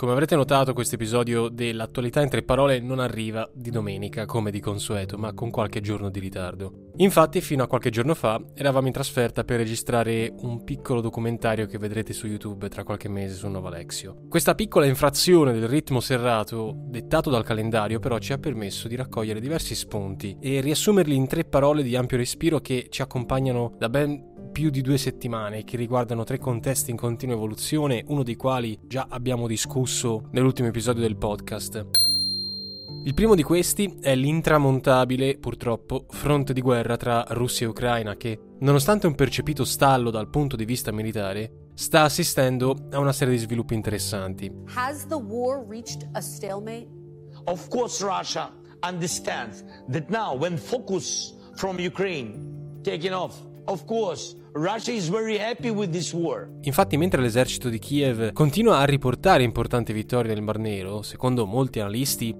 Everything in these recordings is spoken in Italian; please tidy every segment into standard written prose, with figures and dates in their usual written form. Come avrete notato, questo episodio dell'attualità in tre parole non arriva di domenica, come di consueto, ma con qualche giorno di ritardo. Infatti, fino a qualche giorno fa, eravamo in trasferta per registrare un piccolo documentario che vedrete su YouTube tra qualche mese su Nova Lectio. Questa piccola infrazione del ritmo serrato, dettato dal calendario, però ci ha permesso di raccogliere diversi spunti e riassumerli in tre parole di ampio respiro che ci accompagnano da ben più di 2 settimane, che riguardano 3 contesti in continua evoluzione, uno dei quali già abbiamo discusso nell'ultimo episodio del podcast. Il primo di questi è l'intramontabile, purtroppo, fronte di guerra tra Russia e Ucraina che, nonostante un percepito stallo dal punto di vista militare, sta assistendo a una serie di sviluppi interessanti. Has the war reached a stalemate? Of course Russia understands that now when focus from Ukraine taking off, of course, Russia is very happy with this war. Infatti, mentre l'esercito di Kiev continua a riportare importanti vittorie nel Mar Nero, secondo molti analisti,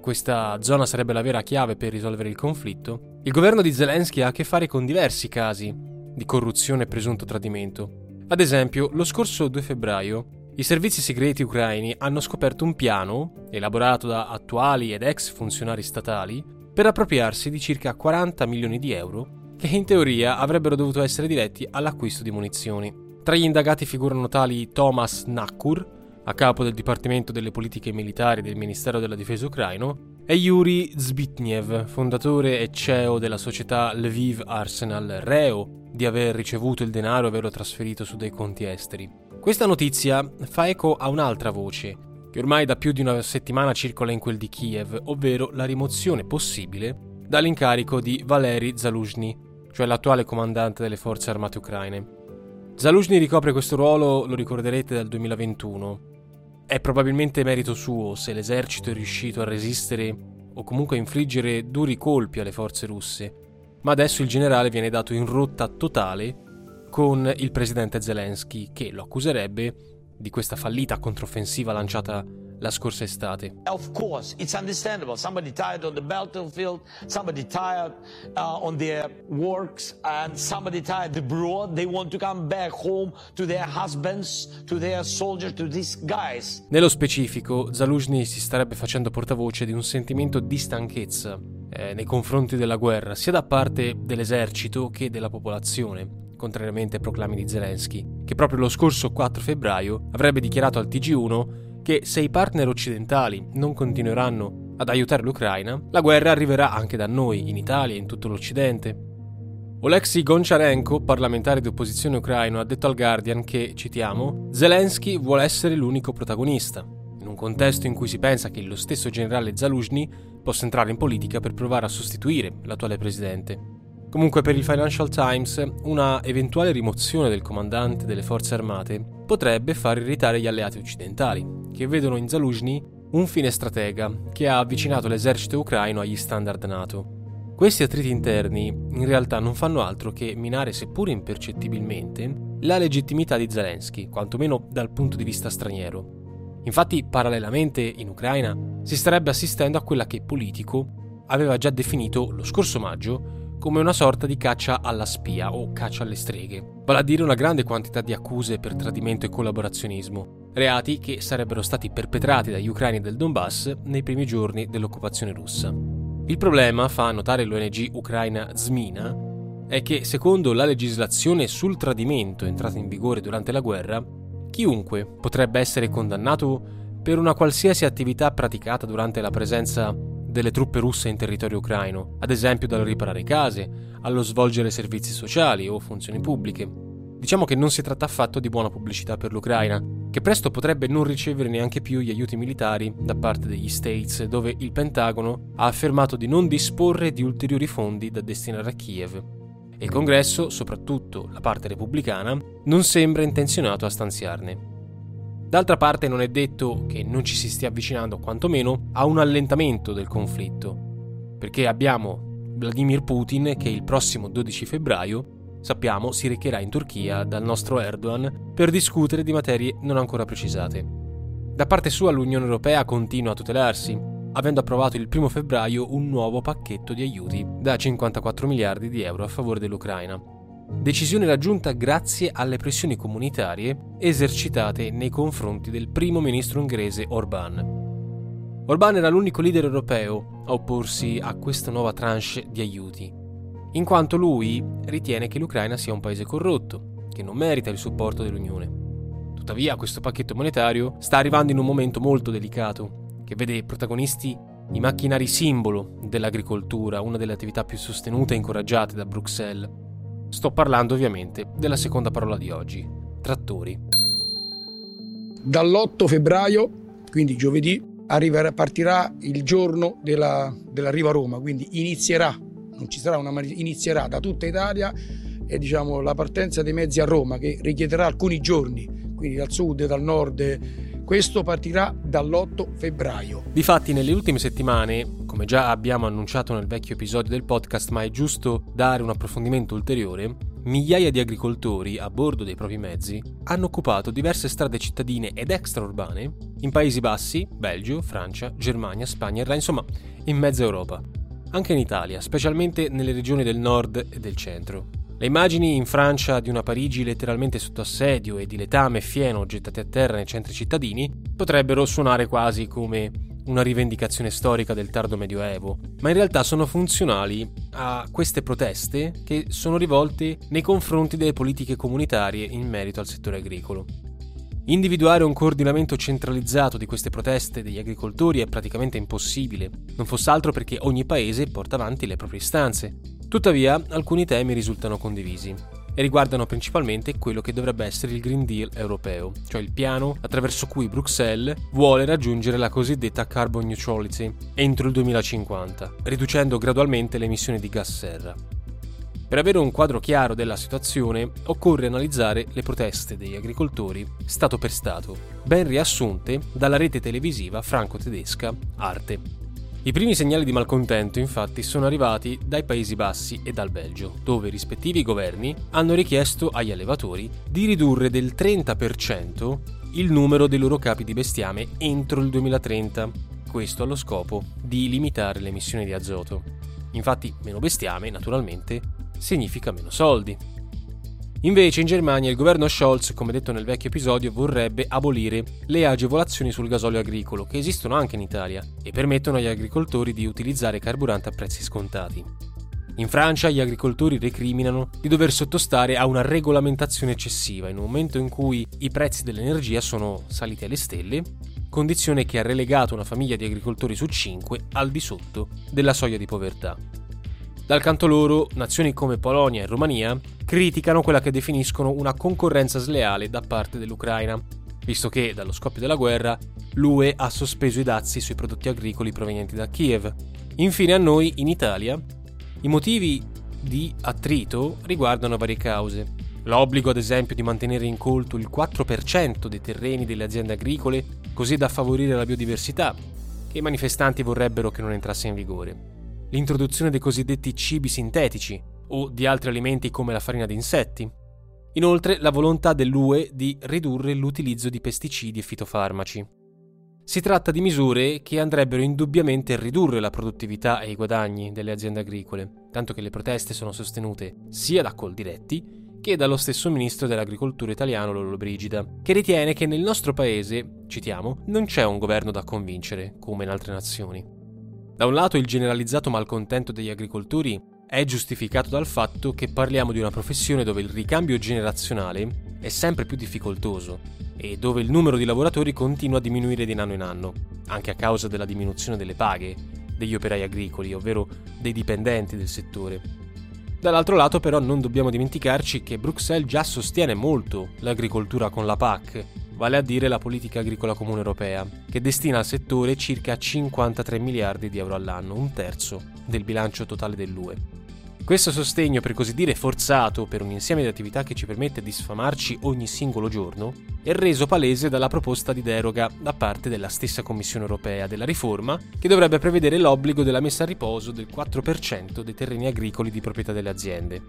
questa zona sarebbe la vera chiave per risolvere il conflitto, il governo di Zelensky ha a che fare con diversi casi di corruzione e presunto tradimento. Ad esempio, lo scorso 2 febbraio, i servizi segreti ucraini hanno scoperto un piano, elaborato da attuali ed ex funzionari statali, per appropriarsi di circa 40 milioni di euro che in teoria avrebbero dovuto essere diretti all'acquisto di munizioni. Tra gli indagati figurano tali Thomas Nakur, a capo del Dipartimento delle Politiche Militari del Ministero della Difesa ucraino, e Yuri Zbitnev, fondatore e CEO della società Lviv Arsenal, reo di aver ricevuto il denaro e averlo trasferito su dei conti esteri. Questa notizia fa eco a un'altra voce, che ormai da più di 1 settimana circola in quel di Kiev, ovvero la rimozione possibile dall'incarico di Valerii Zaluzhnyi, cioè l'attuale comandante delle forze armate ucraine. Zaluzhnyi ricopre questo ruolo, lo ricorderete, dal 2021. È probabilmente merito suo se l'esercito è riuscito a resistere o comunque a infliggere duri colpi alle forze russe, ma adesso il generale viene dato in rotta totale con il presidente Zelensky, che lo accuserebbe di questa fallita controffensiva lanciata la scorsa estate. Of course, it's understandable. Somebody tired on the battlefield, somebody tired on their works, and somebody tired abroad. They want to come back home to their husbands, to their soldiers, to these guys. Nello specifico, Zaluzhnyi si starebbe facendo portavoce di un sentimento di stanchezza nei confronti della guerra, sia da parte dell'esercito che della popolazione, contrariamente ai proclami di Zelensky, che proprio lo scorso 4 febbraio avrebbe dichiarato al TG1 che se i partner occidentali non continueranno ad aiutare l'Ucraina, la guerra arriverà anche da noi, in Italia e in tutto l'Occidente. Oleksiy Goncharenko, parlamentare di opposizione ucraino, ha detto al Guardian che, citiamo, Zelensky vuole essere l'unico protagonista, in un contesto in cui si pensa che lo stesso generale Zaluzhnyi possa entrare in politica per provare a sostituire l'attuale presidente. Comunque, per il Financial Times, una eventuale rimozione del comandante delle forze armate potrebbe far irritare gli alleati occidentali, che vedono in Zaluzhnyi un fine stratega che ha avvicinato l'esercito ucraino agli standard NATO. Questi attriti interni in realtà non fanno altro che minare, seppur impercettibilmente, la legittimità di Zelensky, quantomeno dal punto di vista straniero. Infatti, parallelamente in Ucraina si starebbe assistendo a quella che Politico aveva già definito lo scorso maggio come una sorta di caccia alla spia o caccia alle streghe, vale a dire una grande quantità di accuse per tradimento e collaborazionismo, reati che sarebbero stati perpetrati dagli ucraini del Donbass nei primi giorni dell'occupazione russa. Il problema, fa notare l'ONG ucraina Zmina, è che secondo la legislazione sul tradimento entrata in vigore durante la guerra, chiunque potrebbe essere condannato per una qualsiasi attività praticata durante la presenza delle truppe russe in territorio ucraino, ad esempio dal riparare case, allo svolgere servizi sociali o funzioni pubbliche. Diciamo che non si tratta affatto di buona pubblicità per l'Ucraina, che presto potrebbe non ricevere neanche più gli aiuti militari da parte degli States, dove il Pentagono ha affermato di non disporre di ulteriori fondi da destinare a Kiev. E il Congresso, soprattutto la parte repubblicana, non sembra intenzionato a stanziarne. D'altra parte non è detto che non ci si stia avvicinando quantomeno a un allentamento del conflitto, perché abbiamo Vladimir Putin che il prossimo 12 febbraio sappiamo si recherà in Turchia dal nostro Erdogan per discutere di materie non ancora precisate. Da parte sua l'Unione Europea continua a tutelarsi, avendo approvato il 1 febbraio un nuovo pacchetto di aiuti da 54 miliardi di euro a favore dell'Ucraina. decisione raggiunta grazie alle pressioni comunitarie esercitate nei confronti del primo ministro ungherese Orbán. Orbán era l'unico leader europeo a opporsi a questa nuova tranche di aiuti, in quanto lui ritiene che l'Ucraina sia un paese corrotto, che non merita il supporto dell'Unione. Tuttavia, questo pacchetto monetario sta arrivando in un momento molto delicato, che vede protagonisti i macchinari simbolo dell'agricoltura, una delle attività più sostenute e incoraggiate da Bruxelles. Sto parlando ovviamente della seconda parola di oggi, trattori. Dall'8 febbraio, quindi giovedì, partirà il giorno dell'arrivo a Roma, quindi inizierà da tutta Italia e diciamo la partenza dei mezzi a Roma, che richiederà alcuni giorni, quindi dal sud, dal nord. Questo partirà dall'8 febbraio. Difatti, nelle ultime settimane, come già abbiamo annunciato nel vecchio episodio del podcast, ma è giusto dare un approfondimento ulteriore, migliaia di agricoltori a bordo dei propri mezzi hanno occupato diverse strade cittadine ed extraurbane in Paesi Bassi, Belgio, Francia, Germania, Spagna e Rhein, insomma, in mezza Europa. Anche in Italia, specialmente nelle regioni del nord e del centro. Le immagini in Francia di una Parigi letteralmente sotto assedio e di letame e fieno gettati a terra nei centri cittadini potrebbero suonare quasi come una rivendicazione storica del tardo medioevo, ma in realtà sono funzionali a queste proteste che sono rivolte nei confronti delle politiche comunitarie in merito al settore agricolo. Individuare un coordinamento centralizzato di queste proteste degli agricoltori è praticamente impossibile, non fosse altro perché ogni paese porta avanti le proprie istanze. Tuttavia, alcuni temi risultano condivisi e riguardano principalmente quello che dovrebbe essere il Green Deal europeo, cioè il piano attraverso cui Bruxelles vuole raggiungere la cosiddetta carbon neutrality entro il 2050, riducendo gradualmente le emissioni di gas serra. Per avere un quadro chiaro della situazione, occorre analizzare le proteste degli agricoltori stato per stato, ben riassunte dalla rete televisiva franco-tedesca Arte. I primi segnali di malcontento, infatti, sono arrivati dai Paesi Bassi e dal Belgio, dove i rispettivi governi hanno richiesto agli allevatori di ridurre del 30% il numero dei loro capi di bestiame entro il 2030, questo allo scopo di limitare le emissioni di azoto. Infatti, meno bestiame, naturalmente, significa meno soldi. Invece, in Germania, il governo Scholz, come detto nel vecchio episodio, vorrebbe abolire le agevolazioni sul gasolio agricolo, che esistono anche in Italia, e permettono agli agricoltori di utilizzare carburante a prezzi scontati. In Francia, gli agricoltori recriminano di dover sottostare a una regolamentazione eccessiva, in un momento in cui i prezzi dell'energia sono saliti alle stelle, condizione che ha relegato una famiglia di agricoltori su 5 al di sotto della soglia di povertà. Dal canto loro, nazioni come Polonia e Romania criticano quella che definiscono una concorrenza sleale da parte dell'Ucraina, visto che, dallo scoppio della guerra, l'UE ha sospeso i dazi sui prodotti agricoli provenienti da Kiev. Infine, a noi, in Italia, i motivi di attrito riguardano varie cause. L'obbligo, ad esempio, di mantenere incolto il 4% dei terreni delle aziende agricole, così da favorire la biodiversità, che i manifestanti vorrebbero che non entrasse in vigore. L'introduzione dei cosiddetti cibi sintetici o di altri alimenti come la farina di insetti. Inoltre, la volontà dell'UE di ridurre l'utilizzo di pesticidi e fitofarmaci. Si tratta di misure che andrebbero indubbiamente a ridurre la produttività e i guadagni delle aziende agricole, tanto che le proteste sono sostenute sia da Coldiretti che dallo stesso ministro dell'agricoltura italiano Lollobrigida, che ritiene che nel nostro paese, citiamo, non c'è un governo da convincere, come in altre nazioni. Da un lato, il generalizzato malcontento degli agricoltori è giustificato dal fatto che parliamo di una professione dove il ricambio generazionale è sempre più difficoltoso e dove il numero di lavoratori continua a diminuire di anno in anno, anche a causa della diminuzione delle paghe degli operai agricoli, ovvero dei dipendenti del settore. Dall'altro lato, però, non dobbiamo dimenticarci che Bruxelles già sostiene molto l'agricoltura con la PAC, vale a dire la politica agricola comune europea, che destina al settore circa 53 miliardi di euro all'anno, un terzo del bilancio totale dell'UE. Questo sostegno, per così dire forzato, per un insieme di attività che ci permette di sfamarci ogni singolo giorno, è reso palese dalla proposta di deroga da parte della stessa Commissione europea della riforma, che dovrebbe prevedere l'obbligo della messa a riposo del 4% dei terreni agricoli di proprietà delle aziende.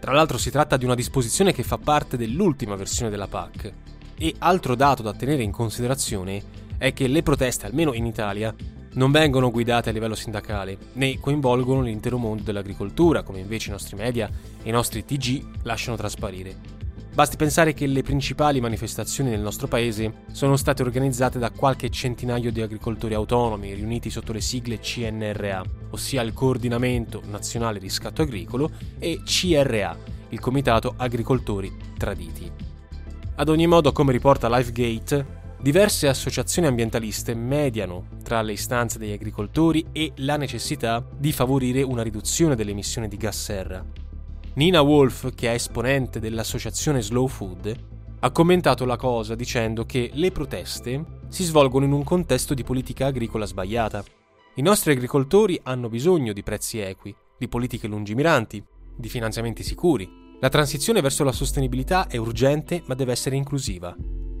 Tra l'altro, si tratta di una disposizione che fa parte dell'ultima versione della PAC, e altro dato da tenere in considerazione è che le proteste, almeno in Italia, non vengono guidate a livello sindacale, né coinvolgono l'intero mondo dell'agricoltura, come invece i nostri media e i nostri TG lasciano trasparire. Basti pensare che le principali manifestazioni nel nostro paese sono state organizzate da qualche centinaio di agricoltori autonomi riuniti sotto le sigle CNRA, ossia il Coordinamento Nazionale Riscatto Agricolo, e CRA, il Comitato Agricoltori Traditi. Ad ogni modo, come riporta LifeGate, diverse associazioni ambientaliste mediano tra le istanze degli agricoltori e la necessità di favorire una riduzione delle emissioni di gas serra. Nina Wolf, che è esponente dell'associazione Slow Food, ha commentato la cosa dicendo che le proteste si svolgono in un contesto di politica agricola sbagliata. I nostri agricoltori hanno bisogno di prezzi equi, di politiche lungimiranti, di finanziamenti sicuri. La transizione verso la sostenibilità è urgente ma deve essere inclusiva.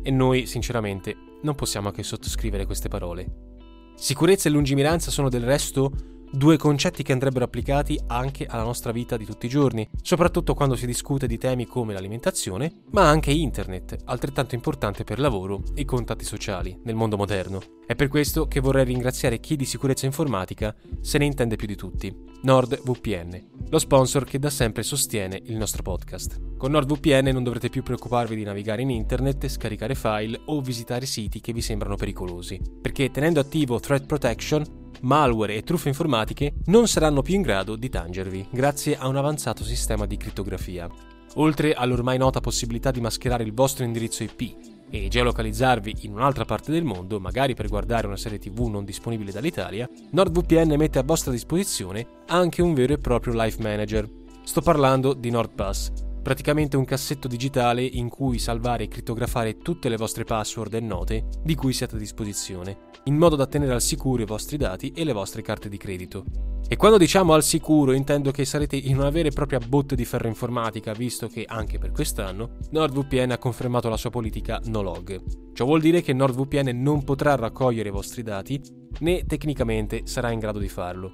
E noi, sinceramente, non possiamo che sottoscrivere queste parole. Sicurezza e lungimiranza sono del resto due concetti che andrebbero applicati anche alla nostra vita di tutti i giorni, soprattutto quando si discute di temi come l'alimentazione, ma anche internet, altrettanto importante per lavoro e contatti sociali nel mondo moderno. È per questo che vorrei ringraziare chi di sicurezza informatica se ne intende più di tutti, NordVPN, lo sponsor che da sempre sostiene il nostro podcast. Con NordVPN non dovrete più preoccuparvi di navigare in internet, scaricare file o visitare siti che vi sembrano pericolosi, perché tenendo attivo Threat Protection, malware e truffe informatiche non saranno più in grado di tangervi, grazie a un avanzato sistema di crittografia. Oltre all'ormai nota possibilità di mascherare il vostro indirizzo IP e geolocalizzarvi in un'altra parte del mondo, magari per guardare una serie TV non disponibile dall'Italia, NordVPN mette a vostra disposizione anche un vero e proprio Life Manager. Sto parlando di NordPass, praticamente un cassetto digitale in cui salvare e crittografare tutte le vostre password e note di cui siete a disposizione, in modo da tenere al sicuro i vostri dati e le vostre carte di credito. E quando diciamo al sicuro intendo che sarete in una vera e propria botte di ferro informatica, visto che anche per quest'anno NordVPN ha confermato la sua politica no log. Ciò vuol dire che NordVPN non potrà raccogliere i vostri dati, né tecnicamente sarà in grado di farlo.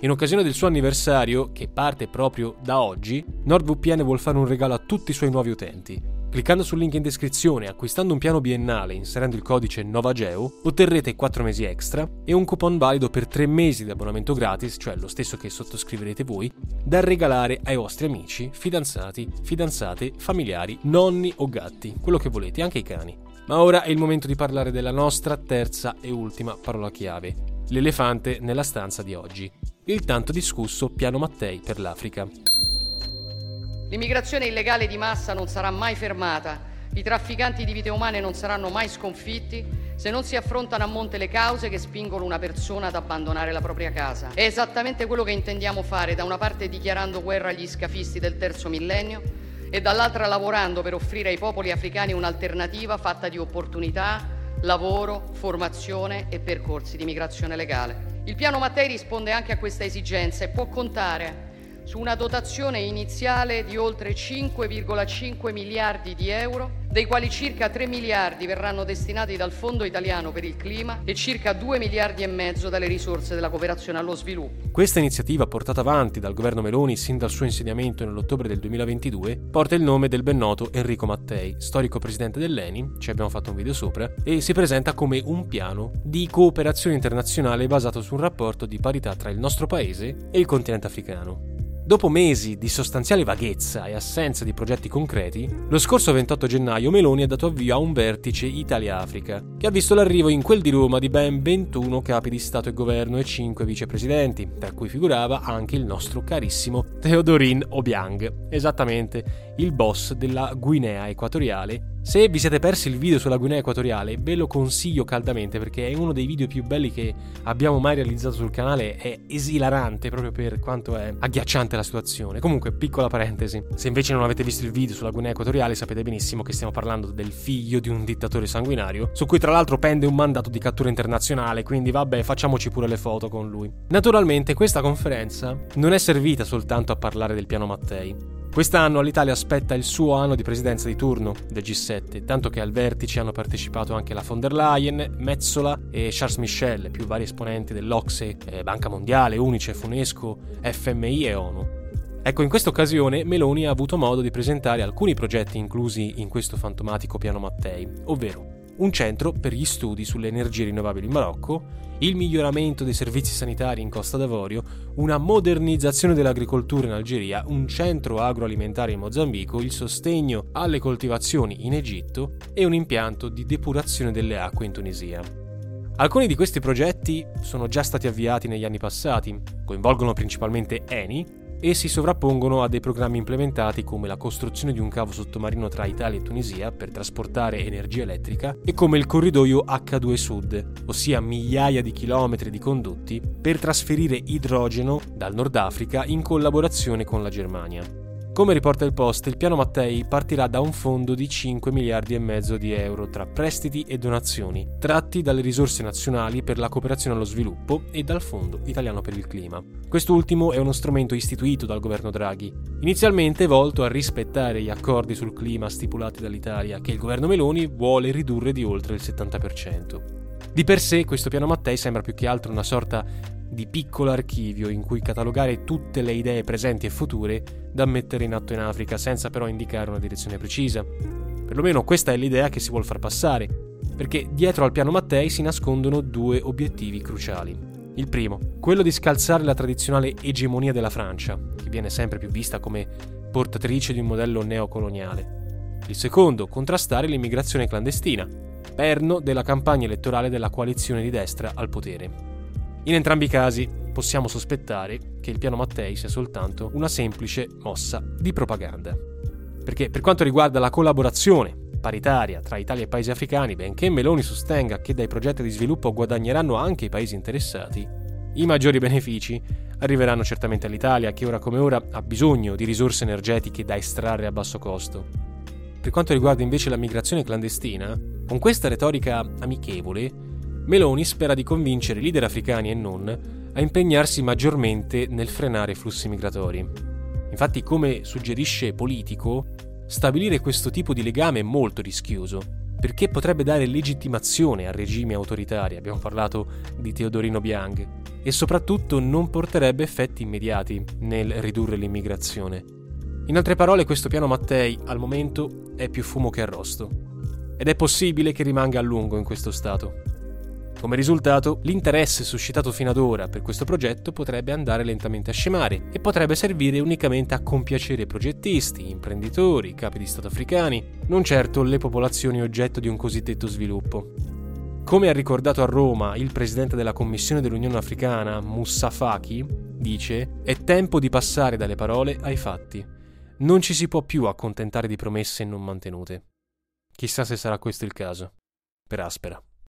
In occasione del suo anniversario, che parte proprio da oggi, NordVPN vuol fare un regalo a tutti i suoi nuovi utenti. Cliccando sul link in descrizione, acquistando un piano biennale e inserendo il codice NovaGeo, otterrete 4 mesi extra e un coupon valido per 3 mesi di abbonamento gratis, cioè lo stesso che sottoscriverete voi, da regalare ai vostri amici, fidanzati, fidanzate, familiari, nonni o gatti, quello che volete, anche i cani. Ma ora è il momento di parlare della nostra terza e ultima parola chiave, l'elefante nella stanza di oggi. Il tanto discusso Piano Mattei per l'Africa. L'immigrazione illegale di massa non sarà mai fermata, i trafficanti di vite umane non saranno mai sconfitti se non si affrontano a monte le cause che spingono una persona ad abbandonare la propria casa. È esattamente quello che intendiamo fare, da una parte dichiarando guerra agli scafisti del terzo millennio e dall'altra lavorando per offrire ai popoli africani un'alternativa fatta di opportunità, lavoro, formazione e percorsi di migrazione legale. Il Piano Mattei risponde anche a questa esigenza e può contare su una dotazione iniziale di oltre 5,5 miliardi di euro, dei quali circa 3 miliardi verranno destinati dal Fondo Italiano per il Clima e circa 2 miliardi e mezzo dalle risorse della cooperazione allo sviluppo. Questa iniziativa, portata avanti dal governo Meloni sin dal suo insediamento nell'ottobre del 2022, porta il nome del ben noto Enrico Mattei, storico presidente dell'ENI, ci abbiamo fatto un video sopra, e si presenta come un piano di cooperazione internazionale basato su un rapporto di parità tra il nostro paese e il continente africano. Dopo mesi di sostanziale vaghezza e assenza di progetti concreti, lo scorso 28 gennaio Meloni ha dato avvio a un vertice Italia-Africa, che ha visto l'arrivo in quel di Roma di ben 21 capi di Stato e Governo e 5 vicepresidenti, tra cui figurava anche il nostro carissimo Teodorino Obiang, esattamente il boss della Guinea Equatoriale. Se vi siete persi il video sulla Guinea Equatoriale, ve lo consiglio caldamente perché è uno dei video più belli che abbiamo mai realizzato sul canale, è esilarante proprio per quanto è agghiacciante la situazione. Comunque, piccola parentesi, se invece non avete visto il video sulla Guinea Equatoriale sapete benissimo che stiamo parlando del figlio di un dittatore sanguinario, su cui tra l'altro pende un mandato di cattura internazionale, quindi vabbè, facciamoci pure le foto con lui. Naturalmente questa conferenza non è servita soltanto a parlare del Piano Mattei. Quest'anno l'Italia aspetta il suo anno di presidenza di turno del G7, tanto che al vertice hanno partecipato anche la von der Leyen, Metsola e Charles Michel, più vari esponenti dell'OCSE, Banca Mondiale, UNICEF, UNESCO, FMI e ONU. Ecco, in questa occasione Meloni ha avuto modo di presentare alcuni progetti inclusi in questo fantomatico Piano Mattei, ovvero un centro per gli studi sulle energie rinnovabili in Marocco, il miglioramento dei servizi sanitari in Costa d'Avorio, una modernizzazione dell'agricoltura in Algeria, un centro agroalimentare in Mozambico, il sostegno alle coltivazioni in Egitto e un impianto di depurazione delle acque in Tunisia. Alcuni di questi progetti sono già stati avviati negli anni passati, coinvolgono principalmente ENI, e si sovrappongono a dei programmi implementati come la costruzione di un cavo sottomarino tra Italia e Tunisia per trasportare energia elettrica e come il corridoio H2 Sud, ossia migliaia di chilometri di condotti per trasferire idrogeno dal Nord Africa in collaborazione con la Germania. Come riporta il Post, il piano Mattei partirà da un fondo di 5,5 miliardi di euro tra prestiti e donazioni, tratti dalle risorse nazionali per la cooperazione allo sviluppo e dal Fondo Italiano per il Clima. Quest'ultimo è uno strumento istituito dal governo Draghi, inizialmente volto a rispettare gli accordi sul clima stipulati dall'Italia, che il governo Meloni vuole ridurre di oltre il 70%. Di per sé questo piano Mattei sembra più che altro una sorta di piccolo archivio in cui catalogare tutte le idee presenti e future da mettere in atto in Africa, senza però indicare una direzione precisa. Perlomeno questa è l'idea che si vuol far passare, perché dietro al piano Mattei si nascondono due obiettivi cruciali. Il primo, quello di scalzare la tradizionale egemonia della Francia, che viene sempre più vista come portatrice di un modello neocoloniale. Il secondo, contrastare l'immigrazione clandestina, perno della campagna elettorale della coalizione di destra al potere. In entrambi i casi possiamo sospettare che il piano Mattei sia soltanto una semplice mossa di propaganda. Perché per quanto riguarda la collaborazione paritaria tra Italia e paesi africani, benché Meloni sostenga che dai progetti di sviluppo guadagneranno anche i paesi interessati, i maggiori benefici arriveranno certamente all'Italia, che ora come ora ha bisogno di risorse energetiche da estrarre a basso costo. Per quanto riguarda invece la migrazione clandestina, con questa retorica amichevole, Meloni spera di convincere i leader africani e non a impegnarsi maggiormente nel frenare i flussi migratori. Infatti, come suggerisce Politico, stabilire questo tipo di legame è molto rischioso, perché potrebbe dare legittimazione a regimi autoritari, abbiamo parlato di Teodorino Obiang, e soprattutto non porterebbe effetti immediati nel ridurre l'immigrazione. In altre parole, questo piano Mattei al momento è più fumo che arrosto, ed è possibile che rimanga a lungo in questo stato. Come risultato, l'interesse suscitato fino ad ora per questo progetto potrebbe andare lentamente a scemare e potrebbe servire unicamente a compiacere progettisti, imprenditori, capi di Stato africani, non certo le popolazioni oggetto di un cosiddetto sviluppo. Come ha ricordato a Roma il presidente della Commissione dell'Unione Africana, Moussa Faki, dice: «È tempo di passare dalle parole ai fatti. Non ci si può più accontentare di promesse non mantenute». Chissà se sarà questo il caso. Per Aspera.